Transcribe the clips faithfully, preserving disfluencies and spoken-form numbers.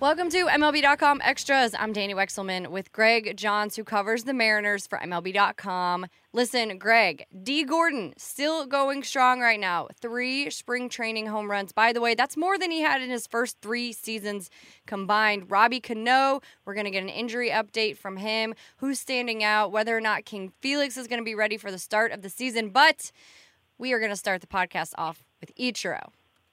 Welcome to M L B dot com Extras. I'm Danny Wexelman with Greg Johns, who covers the Mariners for M L B dot com. Listen, Greg, Dee Gordon still going strong right now. Three spring training home runs. By the way, that's more than he had in his first three seasons combined. Robbie Cano, we're going to get an injury update from him. Who's standing out, whether or not King Felix is going to be ready for the start of the season. But we are going to start the podcast off with Ichiro,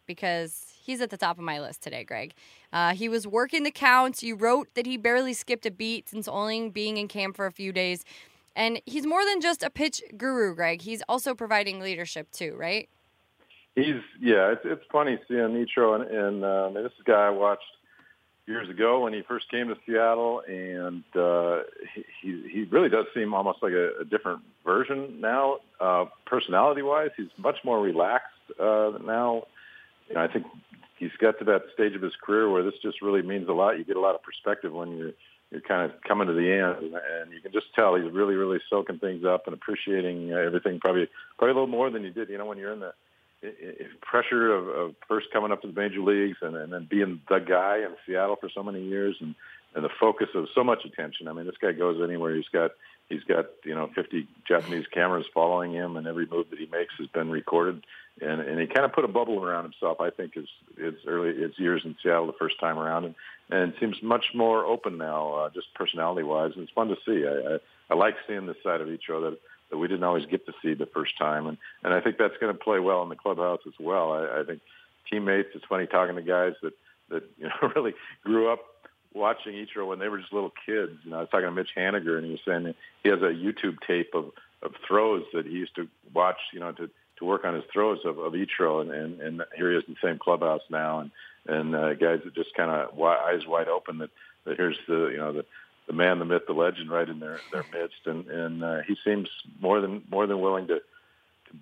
because he's at the top of my list today, Greg. Uh, he was working the counts. You wrote that he barely skipped a beat since only being in camp for a few days. And he's more than just a pitch guru, Greg. He's also providing leadership too, right? He's, yeah, it's, it's funny seeing Ichiro. And, and um, this is a guy I watched years ago when he first came to Seattle. And uh, he, he really does seem almost like a, a different version now, uh, personality-wise. He's much more relaxed uh, now. You know, I think he's got to that stage of his career where this just really means a lot. You get a lot of perspective when you're you're kind of coming to the end, and you can just tell he's really, really soaking things up and appreciating everything. Probably, probably a little more than you did. You know, when you're in the pressure of, of first coming up to the major leagues and, and then being the guy in Seattle for so many years, and, and the focus of so much attention. I mean, this guy goes anywhere. He's got he's got you know fifty Japanese cameras following him, and every move that he makes has been recorded. And, and he kind of put a bubble around himself, I think, his, his early his years in Seattle the first time around, and, and seems much more open now, uh, just personality-wise. And it's fun to see. I, I, I like seeing this side of Ichiro that, that we didn't always get to see the first time, and, and I think that's going to play well in the clubhouse as well. I, I think teammates, it's funny talking to guys that, that you know really grew up watching Ichiro when they were just little kids. You know, I was talking to Mitch Haniger, and he was saying that he has a YouTube tape of, of throws that he used to watch, you know, to to work on his throws of, of Ichiro, and, and, and here he is in the same clubhouse now, and, and uh, guys that just kind of wi- eyes wide open that, that here's the, you know, the, the man, the myth, the legend right in their, their midst, and, and uh, he seems more than more than willing to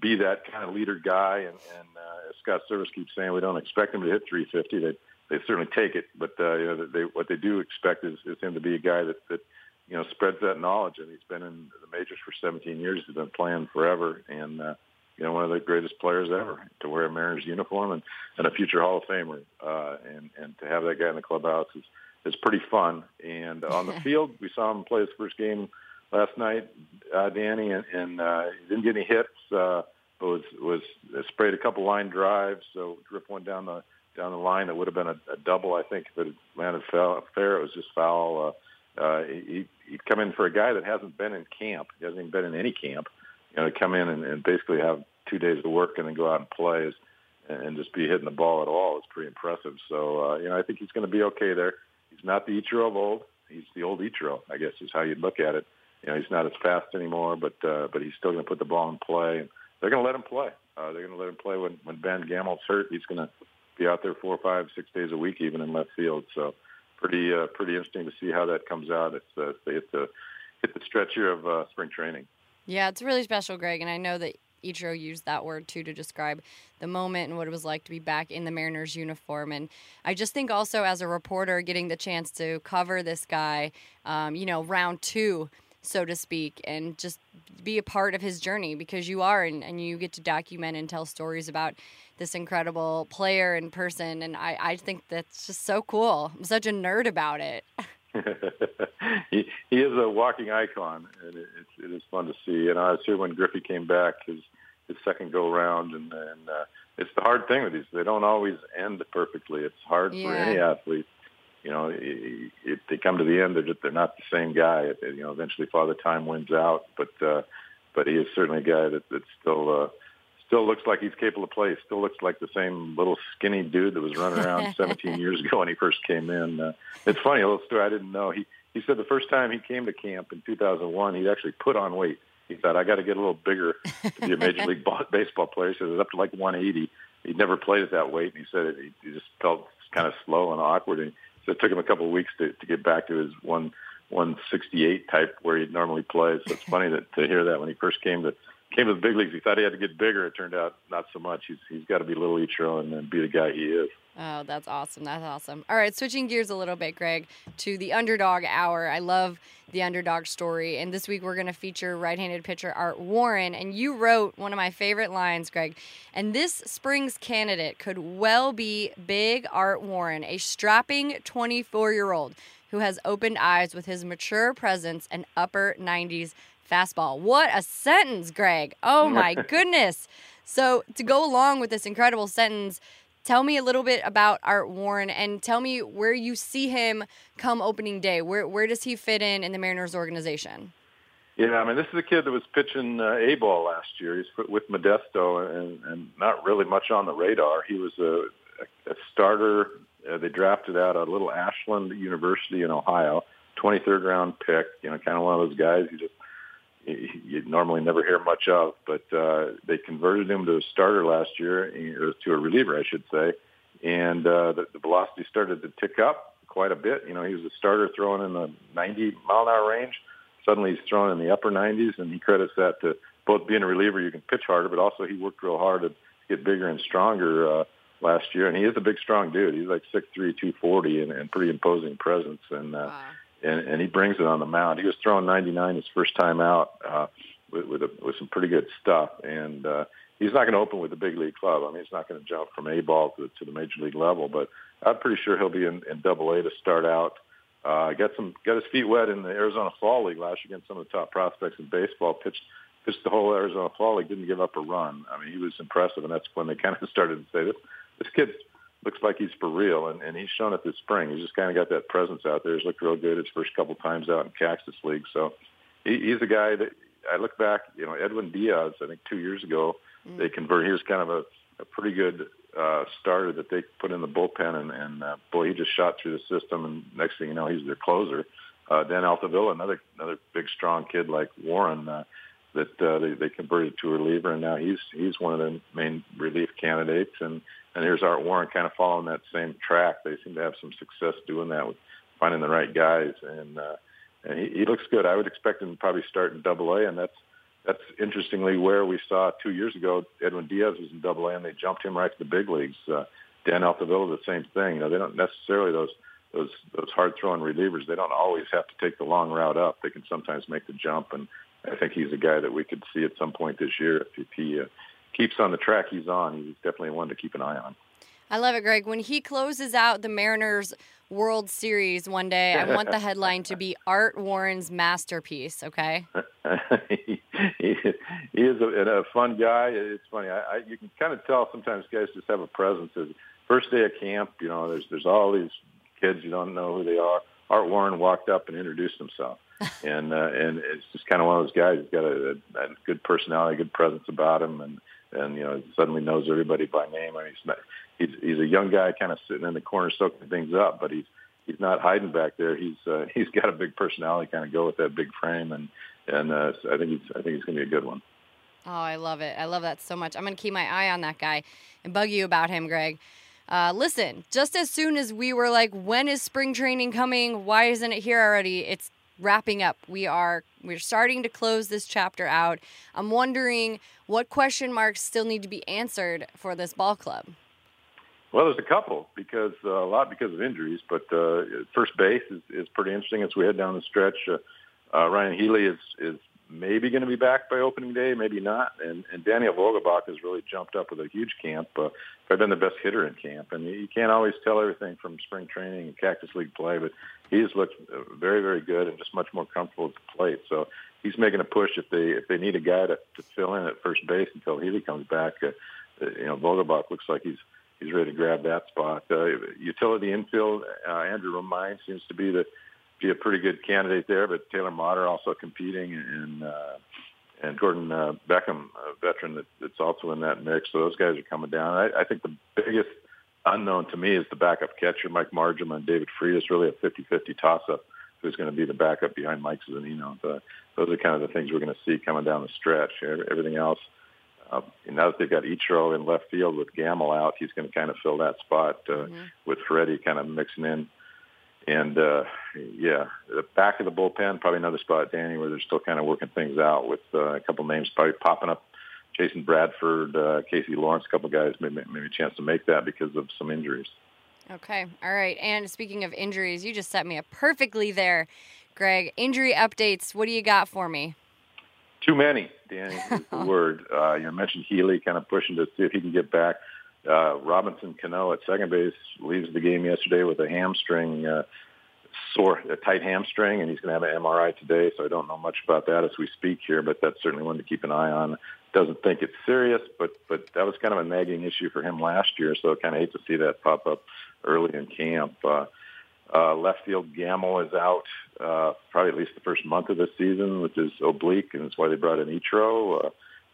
be that kind of leader guy, and, and uh, as Scott Service keeps saying, we don't expect him to hit three fifty. They they certainly take it, but uh, you know, they, what they do expect is, is him to be a guy that, that you know, spreads that knowledge, and he's been in the majors for seventeen years. He's been playing forever, and uh, you know, one of the greatest players ever to wear a Mariners uniform, and, and a future Hall of Famer. Uh, and, and to have that guy in the clubhouse is, is pretty fun. And on the field, we saw him play his first game last night, uh, Danny, and, and uh, he didn't get any hits, uh, but was, was uh, sprayed a couple line drives. So dripped one down the down the line that would have been a, a double, I think, if it landed foul, fair. It was just foul. Uh, uh, he, he'd come in for a guy that hasn't been in camp. He hasn't even been in any camp. You know, to come in and, and basically have two days of work and then go out and play is, and just be hitting the ball at all is pretty impressive. So, uh, you know, I think he's going to be okay there. He's not the Ichiro of old. He's the old Ichiro, I guess, is how you'd look at it. You know, he's not as fast anymore, but uh, but he's still going to put the ball in play. And they're going to let him play. Uh, they're going to let him play when, when Ben Gamel's hurt. He's going to be out there four, five, six days a week even in left field. So pretty uh, pretty interesting to see how that comes out if, uh, if they hit the, hit the stretch here of uh, spring training. Yeah, it's really special, Greg, and I know that Ichiro used that word, too, to describe the moment and what it was like to be back in the Mariners uniform. And I just think also as a reporter getting the chance to cover this guy, um, you know, round two, so to speak, and just be a part of his journey, because you are, and, and you get to document and tell stories about this incredible player in person. And I, I think that's just so cool. I'm such a nerd about it. he, he is a walking icon, and it, it, it is fun to see. And I was here when Griffey came back, his, his second go-round, and, and uh, it's the hard thing with these. They don't always end perfectly. It's hard yeah. for any athlete. You know, if they come to the end, they're, just, they're not the same guy. It, you know, eventually Father Time wins out, but uh, but he is certainly a guy that, that's still uh, still looks like he's capable of play. Still looks like the same little skinny dude that was running around seventeen years ago when he first came in. Uh, it's funny, a little story I didn't know. He he said the first time he came to camp in two thousand one, he actually put on weight. He thought, I got to get a little bigger to be a Major League Baseball player. So it was up to like one eighty. He'd never played at that weight, and he said it, he, he just felt kind of slow and awkward. And so it took him a couple of weeks to, to get back to his one, one sixty-eight type where he'd normally play. So it's funny that, to hear that when he first came to came to the big leagues, he thought he had to get bigger. It turned out not so much. He's He's got to be little Ichiro and, and be the guy he is. Oh, that's awesome. That's awesome. All right, switching gears a little bit, Greg, to the underdog hour. I love the underdog story. And this week we're going to feature right-handed pitcher Art Warren. And you wrote one of my favorite lines, Greg. And this spring's candidate could well be Big Art Warren, a strapping twenty-four-year-old who has opened eyes with his mature presence and upper nineties fastball. What a sentence, Greg. Oh, my goodness. So to go along with this incredible sentence, tell me a little bit about Art Warren and tell me where you see him come opening day. Where where does he fit in in the Mariners organization? Yeah, I mean, this is a kid that was pitching uh, A-ball last year. He's with Modesto and, and not really much on the radar. He was a, a, a starter. Uh, they drafted out of little Ashland University in Ohio, twenty-third round pick, you know, kind of one of those guys you just you normally never hear much of, but uh, they converted him to a starter last year, or to a reliever, I should say, and uh, the, the velocity started to tick up quite a bit. You know, he was a starter throwing in the ninety-mile-an-hour range. Suddenly he's throwing in the upper nineties, and he credits that to both being a reliever, you can pitch harder, but also he worked real hard to get bigger and stronger uh, last year, and he is a big, strong dude. He's like six three, two forty, and, and pretty imposing presence, and uh, wow. And, and he brings it on the mound. He was throwing ninety-nine his first time out uh, with with, a, with some pretty good stuff. And uh, he's not going to open with a big league club. I mean, he's not going to jump from A-ball to, to the major league level. But I'm pretty sure he'll be in, in Double A to start out. Uh, got some got his feet wet in the Arizona Fall League last year against some of the top prospects in baseball. Pitched pitched the whole Arizona Fall League. Didn't give up a run. I mean, he was impressive, and that's when they kind of started to say this this kid's looks like he's for real, and, and he's shown it this spring. He's just kind of got that presence out there. He's looked real good his first couple times out in Cactus League. So he, he's a guy that I look back, you know, Edwin Diaz, I think two years ago, mm-hmm. they converted. He was kind of a, a pretty good uh, starter that they put in the bullpen, and, and uh, boy, he just shot through the system, and next thing you know, he's their closer. Uh, Dan Altavilla, another another big, strong kid like Warren uh, that uh, they, they converted to a reliever, and now he's he's one of the main relief candidates, and And here's Art Warren kind of following that same track. They seem to have some success doing that with finding the right guys. And, uh, and he, he looks good. I would expect him to probably start in Double A. And that's, that's interestingly where we saw two years ago, Edwin Diaz was in Double A and they jumped him right to the big leagues. Uh, Dan Altavilla, the same thing. You know, they don't necessarily those, those, those hard throwing relievers. They don't always have to take the long route up. They can sometimes make the jump. And I think he's a guy that we could see at some point this year if he, uh, keeps on the track he's on. He's definitely one to keep an eye on. I love it, Greg. When he closes out the Mariners World Series one day, I want the headline to be Art Warren's masterpiece, okay? he, he, he is a, a fun guy. It's funny. I, I, you can kind of tell sometimes guys just have a presence. First day of camp, you know, there's there's all these kids you don't know who they are. Art Warren walked up and introduced himself. and uh, and it's just kind of one of those guys. He's got a, a, a good personality, good presence about him, and and you know suddenly knows everybody by name. I mean, he's not, he's, he's a young guy, kind of sitting in the corner soaking things up, but he's he's not hiding back there. He's uh, he's got a big personality, kind of go with that big frame, and and uh, so I think he's I think he's going to be a good one. Oh, I love it! I love that so much. I'm going to keep my eye on that guy and bug you about him, Greg. Uh, listen, just as soon as we were like, when is spring training coming? Why isn't it here already? It's wrapping up. We are we're starting to close this chapter out. I'm wondering what question marks still need to be answered for this ball club. Well, there's a couple because uh, a lot because of injuries, but uh, first base is, is pretty interesting as we head down the stretch. Uh, uh, Ryan Healy is is maybe going to be back by opening day, maybe not. And, and Daniel Vogelbach has really jumped up with a huge camp. Uh, probably been the best hitter in camp, and you can't always tell everything from spring training and Cactus League play, but he's looked very, very good and just much more comfortable at the plate. So he's making a push. If they if they need a guy to, to fill in at first base until Healy comes back, uh, you know, Vogelbach looks like he's he's ready to grab that spot. Uh, utility infield, uh, Andrew Romine seems to be the be a pretty good candidate there, but Taylor Motter also competing, and uh, and Gordon uh, Beckham, a veteran that, that's also in that mix. So those guys are coming down. I, I think the biggest unknown to me is the backup catcher, Mike Marjum, and David Freed. It's really a fifty-fifty toss-up who's going to be the backup behind Mike Zanino. So those are kind of the things we're going to see coming down the stretch. Everything else, uh, and now that they've got Ichiro in left field with Gamble out, he's going to kind of fill that spot uh, mm-hmm. with Freddie kind of mixing in. And, uh, yeah, the back of the bullpen, probably another spot, Danny, where they're still kind of working things out with uh, a couple names probably popping up. Jason Bradford, uh, Casey Lawrence, a couple guys, maybe, maybe a chance to make that because of some injuries. Okay. All right. And speaking of injuries, you just set me up perfectly there, Greg. Injury updates, what do you got for me? Too many, Danny, is the word. Uh, you mentioned Healy kind of pushing to see if he can get back. Uh, Robinson Cano at second base leaves the game yesterday with a hamstring uh, sore, a tight hamstring, and he's going to have an M R I today, so I don't know much about that as we speak here, but that's certainly one to keep an eye on. Doesn't think it's serious, but, but that was kind of a nagging issue for him last year, so I kind of hate to see that pop up early in camp. Uh, uh, left field Gamble is out uh, probably at least the first month of this season with his oblique, and that's why they brought in Ichiro. Uh,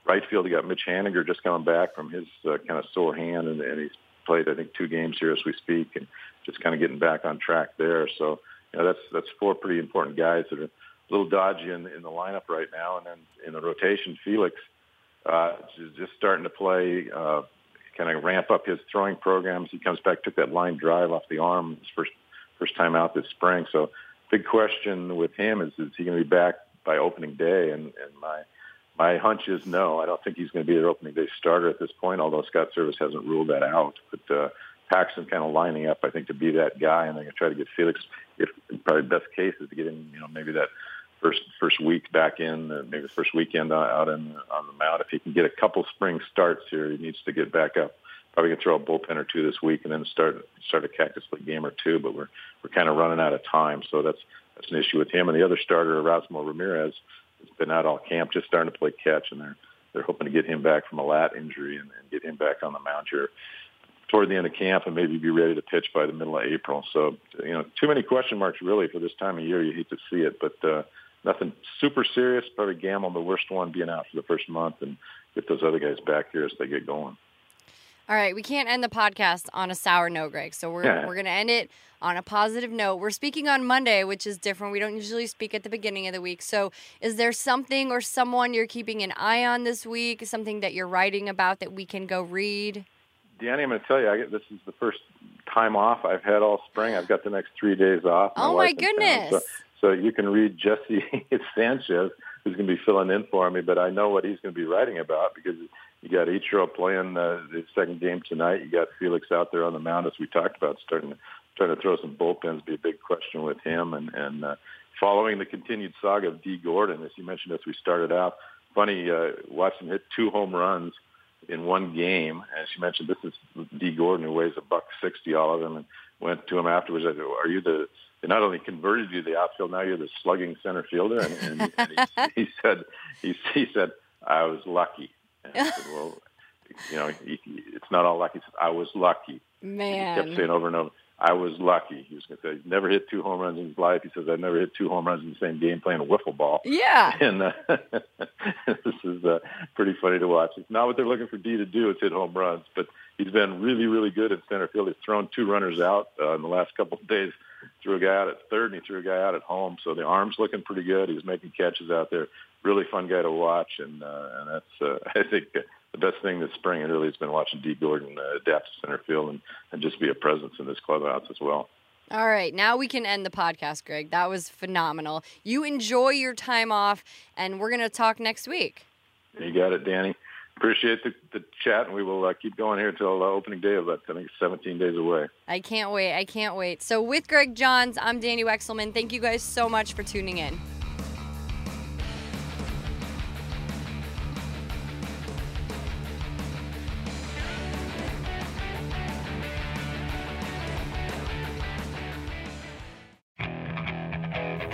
Right field, you got Mitch Haniger just coming back from his uh, kind of sore hand, and, and he's played, I think, two games here as we speak, and just kind of getting back on track there. So, you know, that's that's four pretty important guys that are a little dodgy in, in the lineup right now. And then in the rotation, Felix uh, is just starting to play, uh, kind of ramp up his throwing programs. He comes back, took that line drive off the arm his first first time out this spring. So, big question with him is, is he going to be back by opening day? And, and my My hunch is no. I don't think he's going to be their opening day starter at this point, although Scott Service hasn't ruled that out. But uh, Paxton kind of lining up, I think, to be that guy, and they're going to try to get Felix, if probably best case is to get him, you know, maybe that first first week back in, uh, maybe the first weekend out in, on the mound. If he can get a couple spring starts here, he needs to get back up. Probably can throw a bullpen or two this week and then start start a Cactus League game or two, but we're we're kind of running out of time. So that's that's an issue with him. And the other starter, Rosmo Ramirez, it's been out all camp, just starting to play catch, and they're they're hoping to get him back from a lat injury and, and get him back on the mound here toward the end of camp and maybe be ready to pitch by the middle of April. So, you know, too many question marks really for this time of year. You hate to see it, but uh, nothing super serious. Probably Gamble, the worst one, being out for the first month, and get those other guys back here as they get going. All right, we can't end the podcast on a sour note, Greg, so we're yeah. we're going to end it on a positive note. We're speaking on Monday, which is different. We don't usually speak at the beginning of the week. So is there something or someone you're keeping an eye on this week, something that you're writing about that we can go read? Danny, I'm going to tell you, I get, this is the first time off I've had all spring. I've got the next three days off. My oh, my goodness. So, so you can read Jesse Sanchez, who's going to be filling in for me, but I know what he's going to be writing about because – you got Ichiro playing uh, the second game tonight. You got Felix out there on the mound, as we talked about, starting to, trying to throw some bullpens, be a big question with him. And, and uh, following the continued saga of Dee Gordon, as you mentioned as we started out, funny, uh, watching him hit two home runs in one game. As you mentioned, this is Dee Gordon, who weighs a buck sixty, all of them, and went to him afterwards. I said, are you the – they not only converted you to the outfield, now you're the slugging center fielder? And, and, and he, he said, he, he said, I was lucky. And I said, well, you know, he, he, it's not all lucky. He said, I was lucky. Man. He kept saying over and over, I was lucky. He was going to say, he's never hit two home runs in his life. He says, I've never hit two home runs in the same game playing a wiffle ball. Yeah. And uh, this is uh, pretty funny to watch. It's not what they're looking for Dee to do. It's hit home runs. But he's been really, really good at center field. He's thrown two runners out uh, in the last couple of days. Threw a guy out at third, and he threw a guy out at home. So the arm's looking pretty good. He's making catches out there. Really fun guy to watch, and, uh, and that's, uh, I think, uh, the best thing this spring, and really has been watching Dee Gordon uh, adapt to center field and, and just be a presence in this clubhouse as well. All right, now we can end the podcast, Greg. That was phenomenal. You enjoy your time off, and we're going to talk next week. You got it, Danny. Appreciate the, the chat, and we will uh, keep going here until uh, opening day of, I think, seventeen days away. I can't wait. I can't wait. So with Greg Johns, I'm Danny Wexelman. Thank you guys so much for tuning in.